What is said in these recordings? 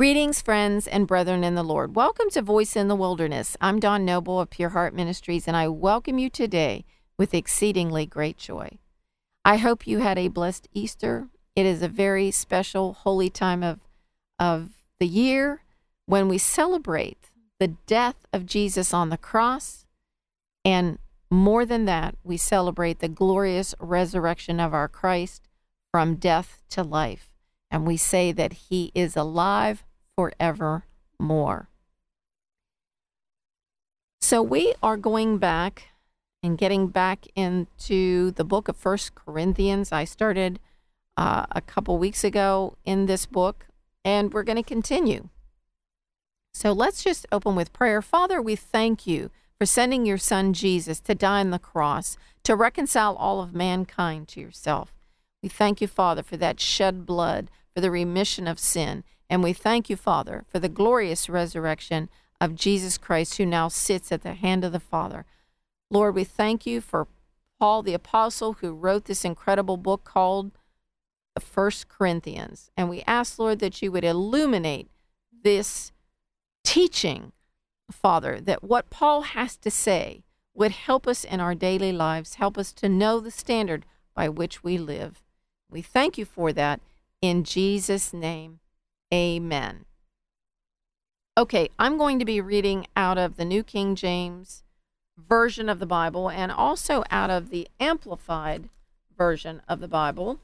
Greetings, friends and brethren in the Lord. Welcome to Voice in the Wilderness. I'm Dawn Noble of Pure Heart Ministries, and I welcome you today with exceedingly great joy. I hope you had a blessed Easter. It is a very special, holy time of the year when we celebrate the death of Jesus on the cross, and more than that, we celebrate the glorious resurrection of our Christ from death to life, and we say that he is alive forevermore. So we are going back and getting back into the book of First Corinthians. I started a couple weeks ago in this book, and we're going to continue. So let's just open with prayer. Father, we thank you for sending your son Jesus to die on the cross, to reconcile all of mankind to yourself. We thank you, Father, for that shed blood, for the remission of sin. And we thank you, Father, for the glorious resurrection of Jesus Christ, who now sits at the hand of the Father. Lord, we thank you for Paul the Apostle, who wrote this incredible book called the First Corinthians. And we ask, Lord, that you would illuminate this teaching, Father, that what Paul has to say would help us in our daily lives, help us to know the standard by which we live. We thank you for that. In Jesus' name, amen. Okay, I'm going to be reading out of the New King James Version of the Bible and also out of the Amplified Version of the Bible.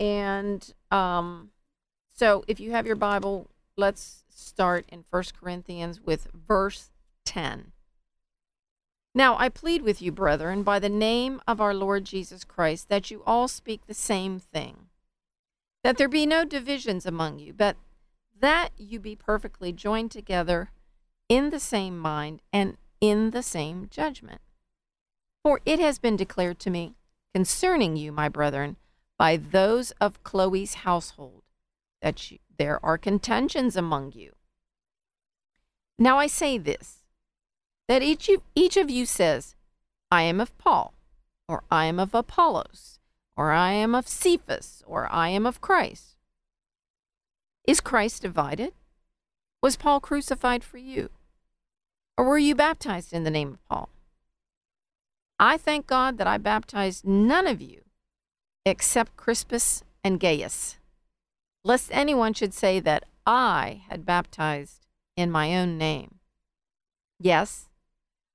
And so if you have your Bible, let's start in 1 Corinthians with verse 10. Now I plead with you, brethren, by the name of our Lord Jesus Christ, that you all speak the same thing, that there be no divisions among you, but that you be perfectly joined together in the same mind and in the same judgment. For it has been declared to me concerning you, my brethren, by those of Chloe's household, that there are contentions among you. Now I say this, that each of you says, I am of Paul, or I am of Apollos, or I am of Cephas, or I am of Christ. Is Christ divided? Was Paul crucified for you? Or were you baptized in the name of Paul? I thank God that I baptized none of you except Crispus and Gaius, lest anyone should say that I had baptized in my own name. Yes,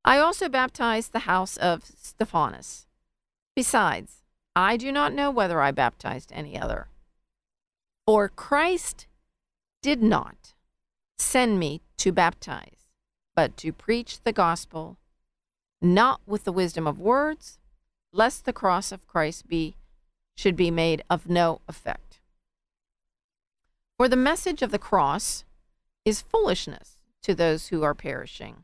I also baptized the house of Stephanas. Besides, I do not know whether I baptized any other. For Christ did not send me to baptize, but to preach the gospel, not with the wisdom of words, lest the cross of Christ should be made of no effect. For the message of the cross is foolishness to those who are perishing,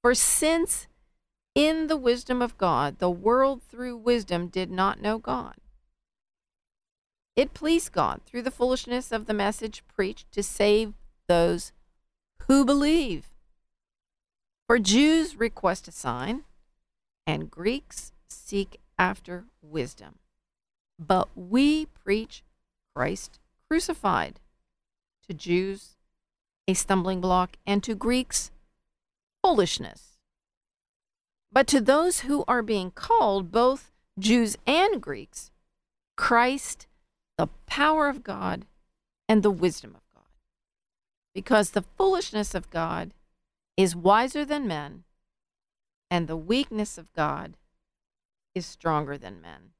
For since in the wisdom of God, the world through wisdom did not know God, it pleased God through the foolishness of the message preached to save those who believe. For Jews request a sign, and Greeks seek after wisdom. But we preach Christ crucified, to Jews a stumbling block, and to Greeks foolishness. But to those who are being called, both Jews and Greeks, Christ, the power of God and the wisdom of God. Because the foolishness of God is wiser than men, and the weakness of God is stronger than men.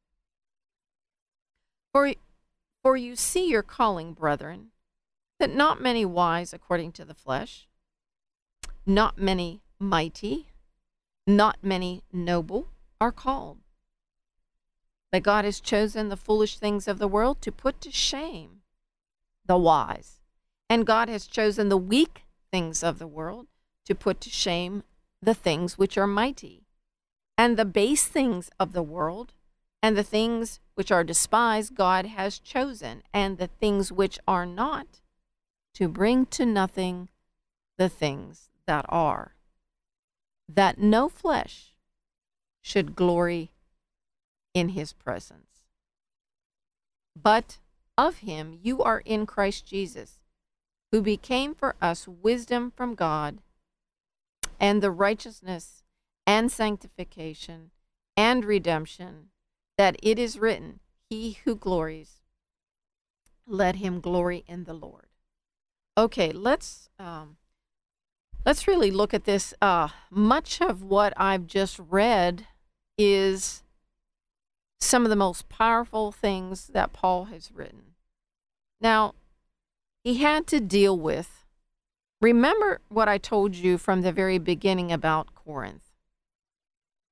For you see your calling, brethren, that not many wise according to the flesh, not many mighty, not many noble are called. But God has chosen the foolish things of the world to put to shame the wise. And God has chosen the weak things of the world to put to shame the things which are mighty, and the base things of the world, and the things which are despised God has chosen, and the things which are not, to bring to nothing the things that are, that no flesh should glory in his presence. But of him you are in Christ Jesus, who became for us wisdom from God, and the righteousness and sanctification and redemption, that it is written, he who glories, let him glory in the Lord. Okay, let's really look at this. Much of what I've just read is some of the most powerful things that Paul has written. Now, he had to deal with, remember what I told you from the very beginning about Corinth.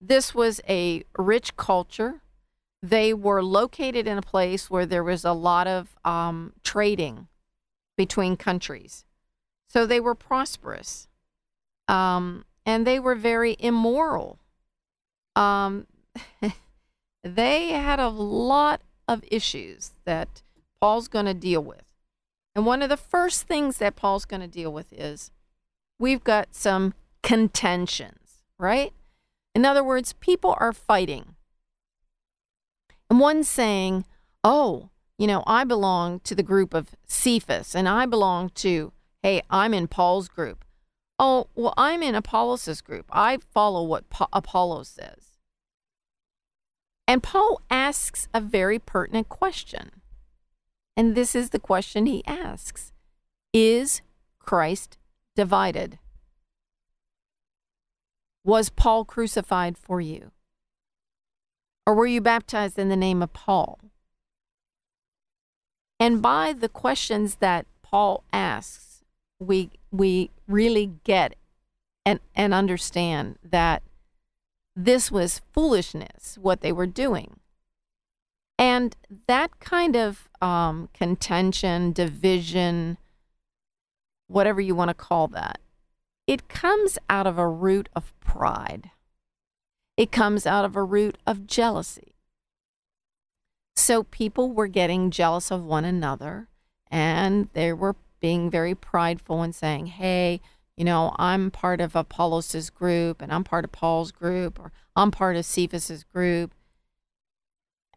This was a rich culture. They were located in a place where there was a lot of trading between countries. So they were prosperous, and they were very immoral. They had a lot of issues that Paul's going to deal with. And one of the first things that Paul's going to deal with is we've got some contentions, right? In other words, people are fighting. And one's saying, oh, you know, I belong to the group of Cephas, and I belong to, hey, I'm in Paul's group. Oh, well, I'm in Apollos' group. I follow what Apollos says. And Paul asks a very pertinent question. And this is the question he asks. Is Christ divided? Was Paul crucified for you? Or were you baptized in the name of Paul? And by the questions that Paul asks, we really get and understand that this was foolishness, what they were doing. And that kind of contention, division, whatever you want to call that, it comes out of a root of pride. It comes out of a root of jealousy. So people were getting jealous of one another, and they were being very prideful and saying, hey, you know, I'm part of Apollos' group, and I'm part of Paul's group, or I'm part of Cephas' group.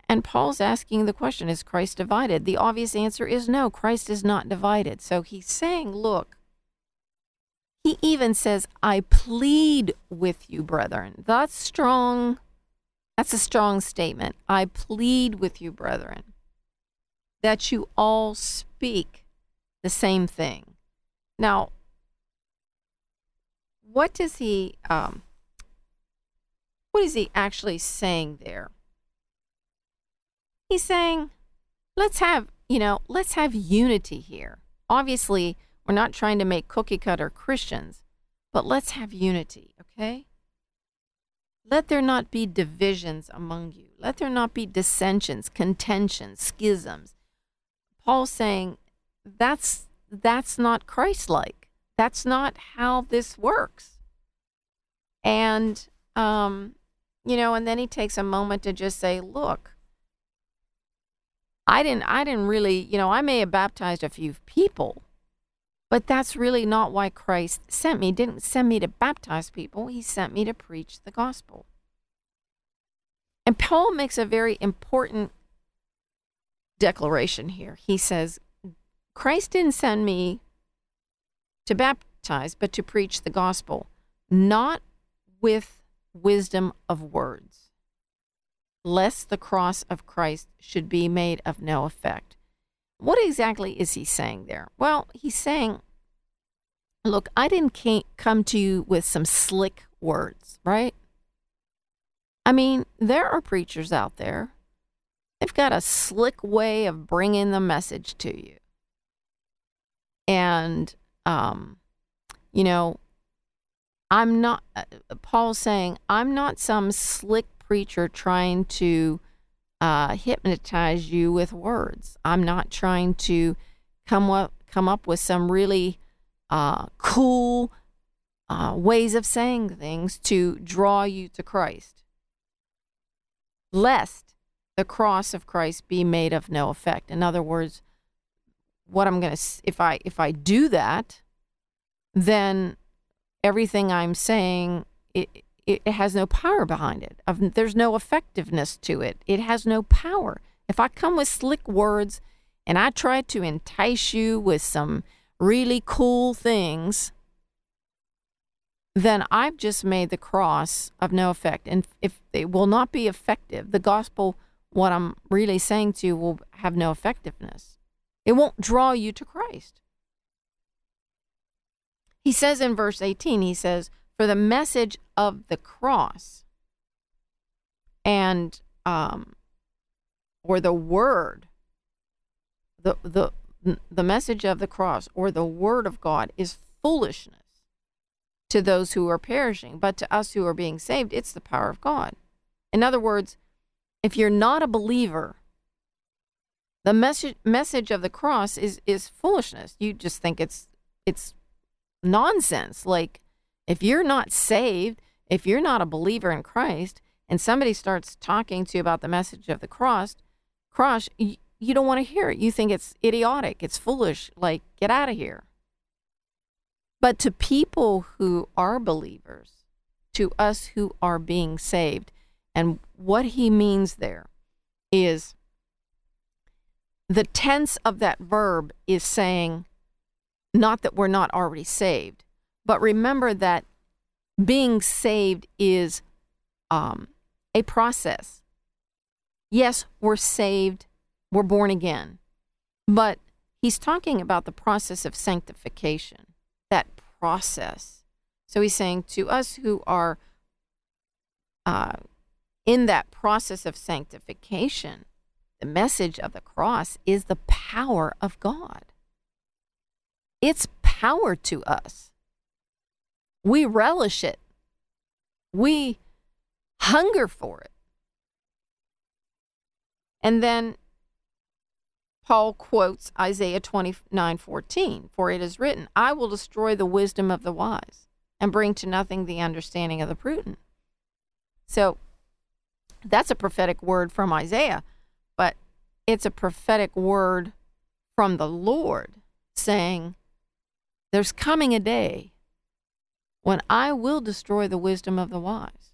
And Paul's asking the question, is Christ divided? The obvious answer is no, Christ is not divided. So he's saying, look, he even says, I plead with you, brethren. That's strong. That's a strong statement. I plead with you, brethren, that you all speak the same thing. Now, what is he actually saying there? He's saying, let's have unity here. Obviously, we're not trying to make cookie cutter Christians, but let's have unity, okay? Let there not be divisions among you. Let there not be dissensions, contentions, schisms. Paul's saying that's not Christ-like. That's not how this works. And, and then he takes a moment to just say, look, I didn't really, I may have baptized a few people, but that's really not why Christ sent me. He didn't send me to baptize people. He sent me to preach the gospel. And Paul makes a very important declaration here. He says, Christ didn't send me to baptize, but to preach the gospel, not with wisdom of words, lest the cross of Christ should be made of no effect. What exactly is he saying there? Well, he's saying, look, I didn't come to you with some slick words, right? I mean, there are preachers out there. They've got a slick way of bringing the message to you. And, Paul's saying, I'm not some slick preacher trying to hypnotize you with words. I'm not trying to come up with some really cool ways of saying things to draw you to Christ, lest the cross of Christ be made of no effect. In other words, what I'm going to, if I do that, then everything I'm saying, it has no power behind it. There's no effectiveness to it. It has no power. If I come with slick words and I try to entice you with some really cool things, then I've just made the cross of no effect. And if it will not be effective, the gospel, what I'm really saying to you, will have no effectiveness. It won't draw you to Christ. He says in verse 18, he says, for the message of the cross and, or the word, the message of the cross or the word of God is foolishness to those who are perishing, but to us who are being saved, it's the power of God. In other words, if you're not a believer, the message of the cross is foolishness. You just think it's nonsense. Like, if you're not saved, if you're not a believer in Christ, and somebody starts talking to you about the message of the cross, you don't want to hear it. You think it's idiotic, it's foolish, like, get out of here. But to people who are believers, to us who are being saved, and what he means there is the tense of that verb is saying, not that we're not already saved, but remember that being saved is a process. Yes, we're saved, we're born again, but he's talking about the process of sanctification, that process. So he's saying to us who are in that process of sanctification, the message of the cross is the power of God. It's power to us. We relish it. We hunger for it. And then Paul quotes Isaiah 29:14, for it is written, I will destroy the wisdom of the wise and bring to nothing the understanding of the prudent. So that's a prophetic word from Isaiah, but it's a prophetic word from the Lord saying, there's coming a day when I will destroy the wisdom of the wise.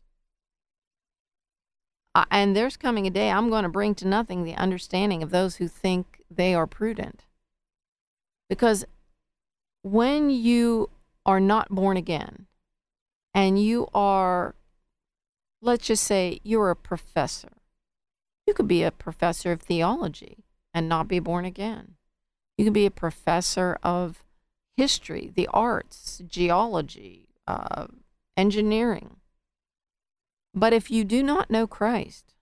And there's coming a day I'm going to bring to nothing the understanding of those who think they are prudent. Because when you are not born again, and you are, let's just say you're a professor. You could be a professor of theology and not be born again. You can be a professor of history, the arts, geology, engineering. But if you do not know Christ,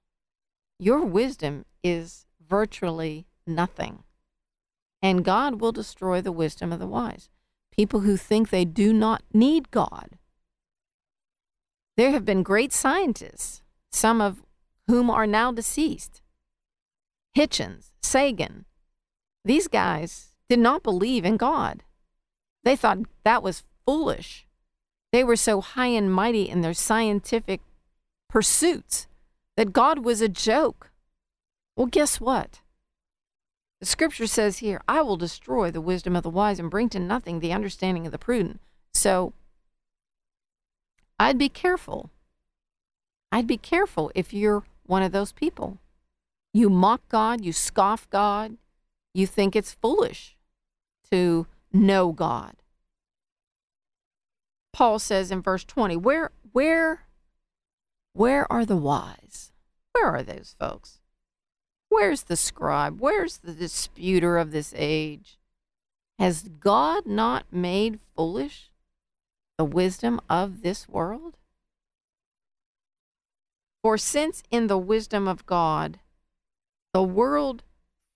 your wisdom is virtually nothing. And God will destroy the wisdom of the wise. People who think they do not need God. There have been great scientists, some of whom are now deceased. Hitchens, Sagan. These guys did not believe in God. They thought that was foolish. They were so high and mighty in their scientific pursuits that God was a joke. Well, guess what? The scripture says here, I will destroy the wisdom of the wise and bring to nothing the understanding of the prudent. So I'd be careful. I'd be careful if you're one of those people. You mock God, you scoff God, you think it's foolish to know God. Paul says in verse 20, where are the wise? Where are those folks? Where's the scribe? Where's the disputer of this age? Has God not made foolish the wisdom of this world? For since in the wisdom of God, the world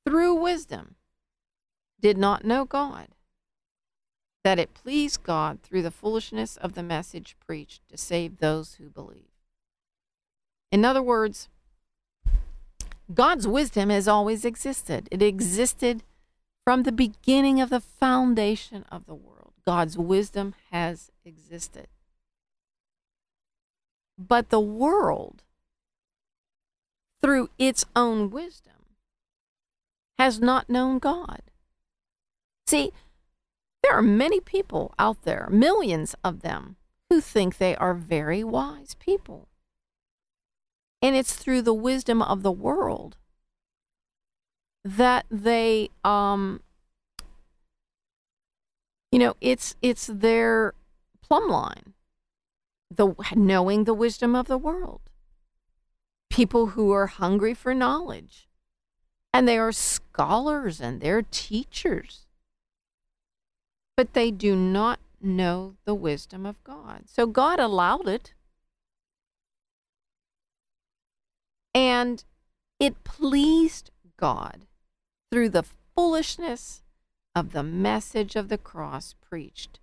through wisdom did not know God, that it pleased God through the foolishness of the message preached to save those who believe. In other words, God's wisdom has always existed. It existed From the beginning of the foundation of the world, God's wisdom has existed. But the world, through its own wisdom, has not known God. See, there are many people out there, millions of them, who think they are very wise people. And it's through the wisdom of the world that they, it's their plumb line, knowing the wisdom of the world. People who are hungry for knowledge, and they are scholars and they're teachers, but they do not know the wisdom of God. So God allowed it, and it pleased God through the foolishness of the message of the cross preached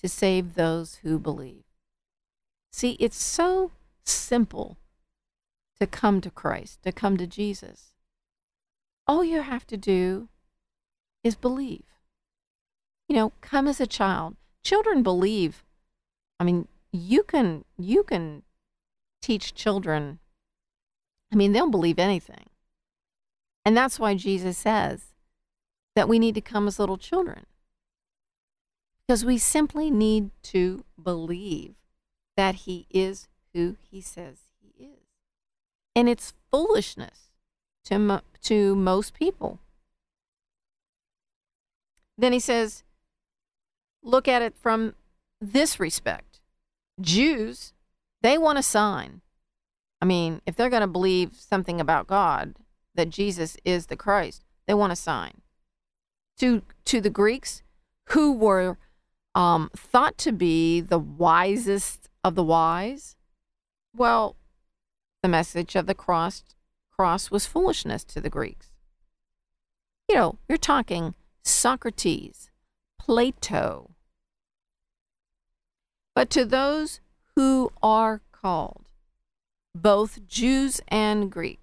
to save those who believe. See, it's so simple to come to Christ, to come to Jesus. All you have to do is believe. Come as a child. Children believe. I mean, you can teach children. I mean, they'll believe anything. And that's why Jesus says that we need to come as little children, because we simply need to believe that he is who he says he is. And it's foolishness to most people. Then he says, look at it from this respect. Jews, they want a sign. I mean, if they're going to believe something about God, that Jesus is the Christ, they want a sign. To the Greeks, who were thought to be the wisest of the wise, well, the message of the cross was foolishness to the Greeks. You're talking Socrates, Plato. But to those who are called, both Jews and Greeks,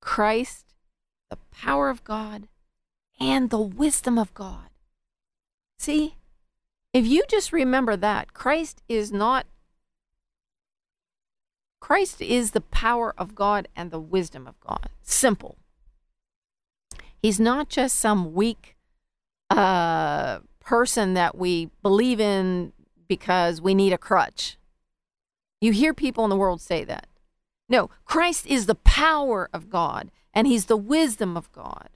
Christ, the power of God, and the wisdom of God. See, if you just remember that, Christ is the power of God and the wisdom of God. Simple. He's not just some weak person that we believe in because we need a crutch. You hear people in the world say that. No, Christ is the power of God, and he's the wisdom of God.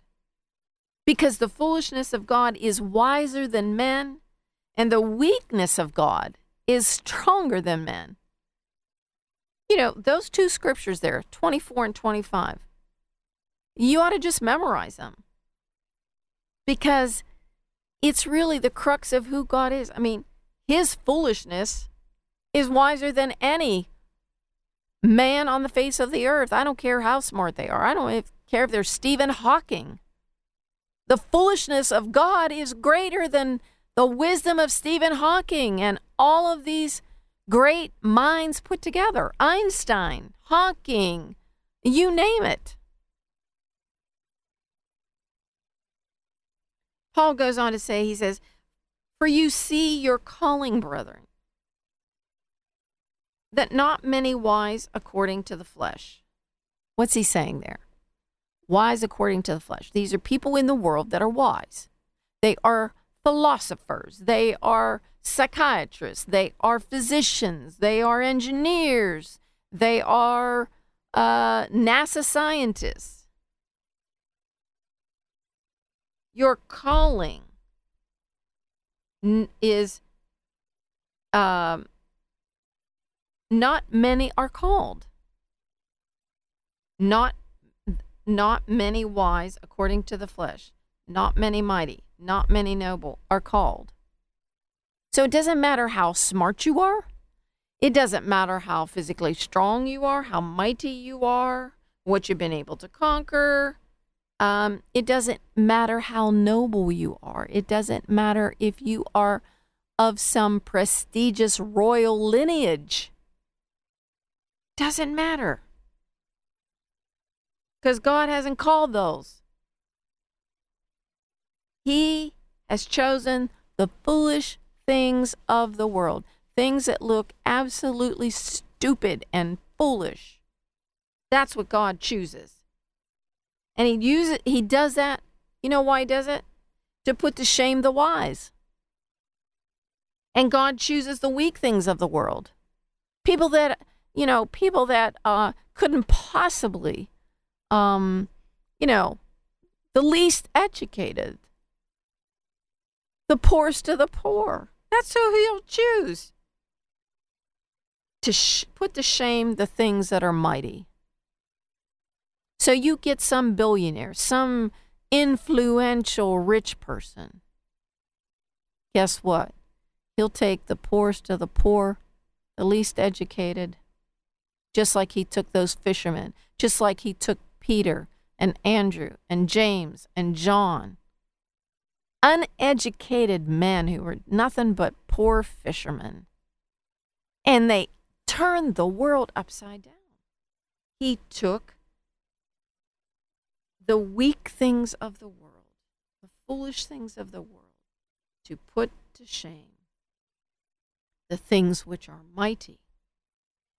Because the foolishness of God is wiser than men, and the weakness of God is stronger than men. Those two scriptures there, 24 and 25, you ought to just memorize them, because it's really the crux of who God is. I mean, his foolishness is wiser than any man on the face of the earth. I don't care how smart they are. I don't care if they're Stephen Hawking. The foolishness of God is greater than the wisdom of Stephen Hawking and all of these great minds put together. Einstein, Hawking, you name it. Paul goes on to say, he says, for you see your calling, brethren, that not many wise according to the flesh. What's he saying there? Wise according to the flesh. These are people in the world that are wise. They are philosophers. They are psychiatrists. They are physicians. They are engineers. They are NASA scientists. Your calling is not many are called. Not many wise according to the flesh, not many mighty, not many noble are called. So it doesn't matter how smart you are. It doesn't matter how physically strong you are, how mighty you are, what you've been able to conquer. It doesn't matter how noble you are. It doesn't matter if you are of some prestigious royal lineage. Doesn't matter. Because God hasn't called those. He has chosen the foolish things of the world, things that look absolutely stupid and foolish. That's what God chooses. And he does that. You know why he does it? To put to shame the wise. And God chooses the weak things of the world. People that, you know, couldn't possibly, the least educated, the poorest of the poor. That's who he'll choose. To put to shame the things that are mighty. So you get some billionaire, some influential rich person. Guess what? He'll take the poorest of the poor, the least educated, just like he took those fishermen, just like he took Peter and Andrew and James and John. Uneducated men who were nothing but poor fishermen. And they turned the world upside down. He took the weak things of the world, the foolish things of the world, to put to shame the things which are mighty.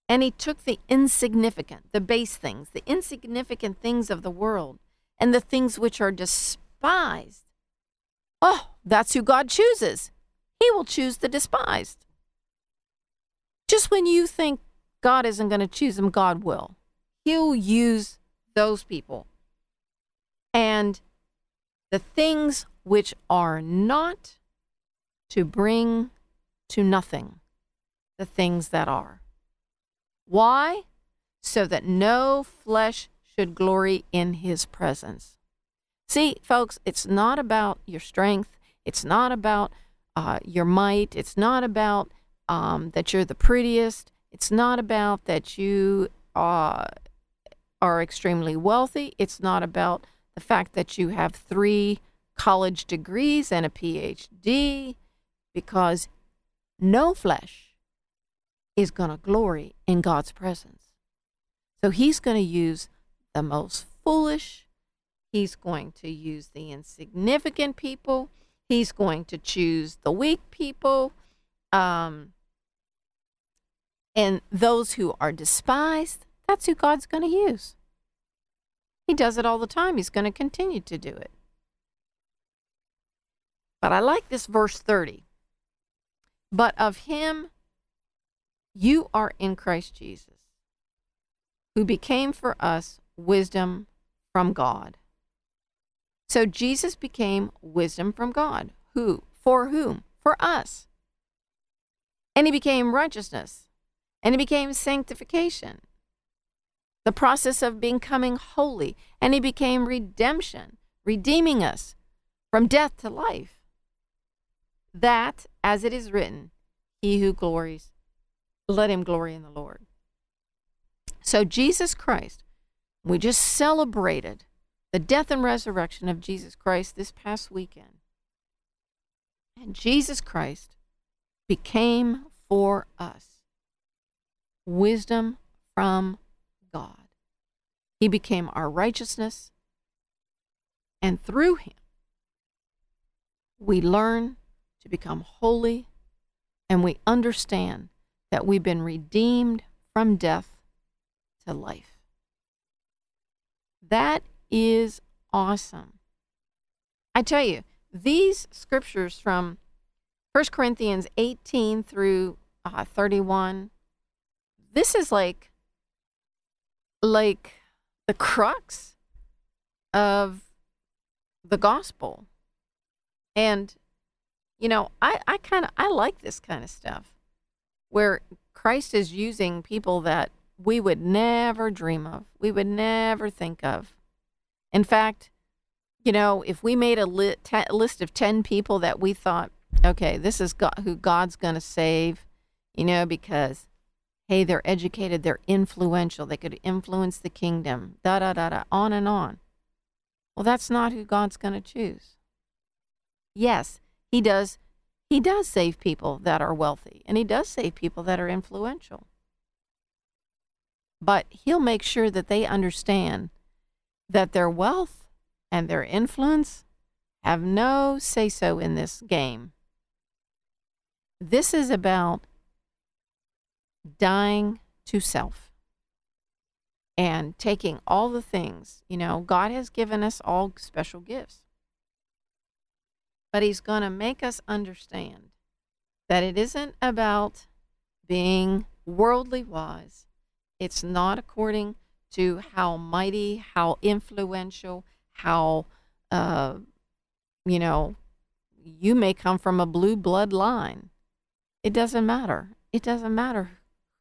And he took the insignificant, the base things, the insignificant things of the world, and the things which are despised. Oh, that's who God chooses. He will choose the despised. Just when you think God isn't going to choose them, God will. He'll use those people. And the things which are not, to bring to nothing the things that are. Why? So that no flesh should glory in his presence. See, folks, it's not about your strength. It's not about your might. It's not about that you're the prettiest. It's not about that you are extremely wealthy. It's not about the fact that you have 3 college degrees and a PhD, because no flesh is going to glory in God's presence. So he's going to use the most foolish. He's going to use the insignificant people. He's going to choose the weak people, and those who are despised. That's who God's going to use. He does it all the time. He's going to continue to do it. But I like this verse 30. But of him, you are in Christ Jesus, who became for us wisdom from God. So Jesus became wisdom from God. Who? For whom? For us. And he became righteousness. And he became sanctification, the process of becoming holy. And he became redemption, redeeming us from death to life, that, as it is written, he who glories, let him glory in the Lord. So Jesus Christ, we just celebrated the death and resurrection of Jesus Christ this past weekend. And Jesus Christ became for us wisdom from God. He became our righteousness, and through him we learn to become holy, and we understand that we've been redeemed from death to life. That is awesome. I tell you, these scriptures from 1 Corinthians 18 through 31, this is like the crux of the gospel. And you know, I like this kind of stuff where Christ is using people that we would never dream of, we would never think of. In fact, you know, if we made a list of 10 people that we thought, okay, this is God, who God's going to save, you know, because hey, they're educated, they're influential, they could influence the kingdom, on and on. Well, that's not who God's going to choose. Yes, he does save people that are wealthy, and he does save people that are influential. But he'll make sure that they understand that their wealth and their influence have no say-so in this game. This is about dying to self and taking all the things. You know, God has given us all special gifts, but he's going to make us understand that it isn't about being worldly wise. It's not according to how mighty, how influential, how, you know, you may come from a blue blood line. It doesn't matter. It doesn't matter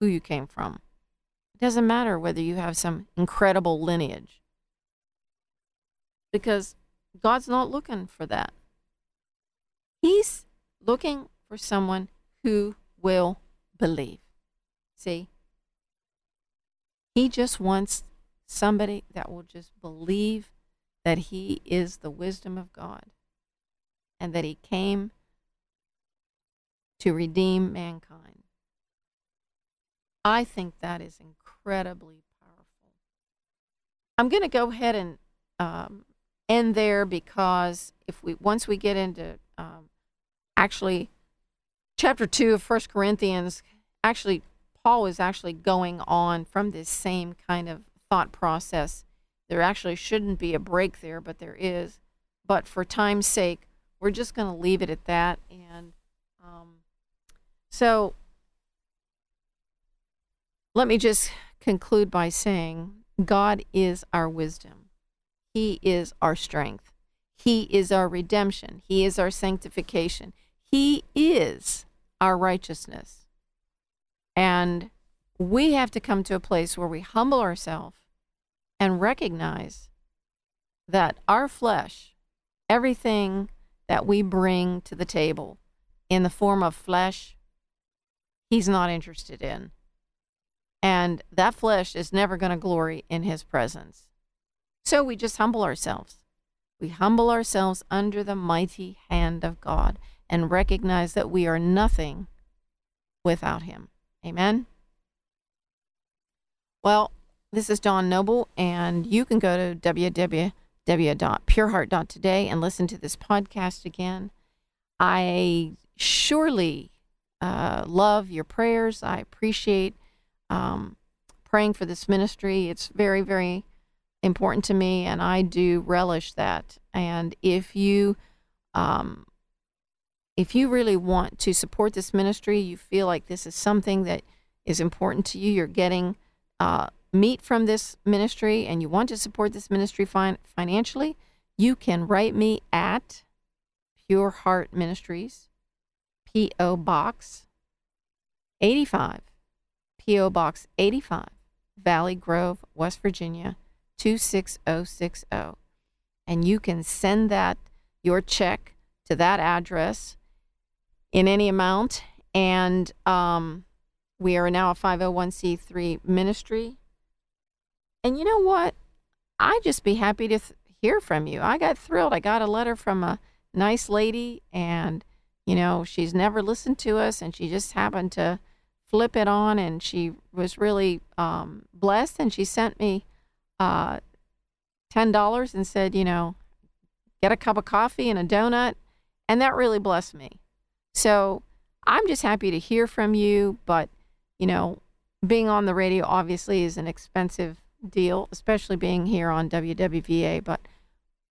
who you came from. It doesn't matter whether you have some incredible lineage, because God's not looking for that. He's looking for someone who will believe. See? He just wants somebody that will just believe that he is the wisdom of God and that he came to redeem mankind. I think that is incredibly powerful. I'm going to go ahead and end there, because if we once we get into actually chapter 2 of First Corinthians, actually Paul is actually going on from this same kind of thought process. There actually shouldn't be a break there, but there is. But for time's sake, we're just going to leave it at that. And so let me just conclude by saying God is our wisdom. He is our strength. He is our redemption. He is our sanctification. He is our righteousness. And we have to come to a place where we humble ourselves and recognize that our flesh, everything that we bring to the table in the form of flesh, he's not interested in. And that flesh is never going to glory in his presence. So we just humble ourselves. We humble ourselves under the mighty hand of God and recognize that we are nothing without him. Amen. Well, this is Dawn Noble, and you can go to www.pureheart.today and listen to this podcast again. I surely love your prayers. I appreciate praying for this ministry. It's very, very important to me, and I do relish that. And if you really want to support this ministry, you feel like this is something that is important to you, you're getting meat from this ministry, and you want to support this ministry financially, you can write me at Pure Heart Ministries, P.O. Box 85, P.O. Box 85, Valley Grove, West Virginia, 26060. And you can send that, your check, to that address in any amount. And we are now a 501c3 ministry. And you know what? I'd just be happy to hear from you. I got thrilled. I got a letter from a nice lady, and, you know, she's never listened to us, and she just happened to flip it on, and she was really blessed, and she sent me $10 and said, you know, get a cup of coffee and a donut. And that really blessed me. So I'm just happy to hear from you. But, you know, being on the radio obviously is an expensive deal, especially being here on WWVA. But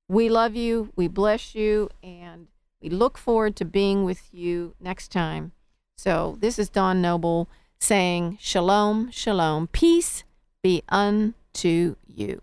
we love you. We bless you. And we look forward to being with you next time. So this is Dawn Noble saying, Shalom, Shalom. Peace be unto you.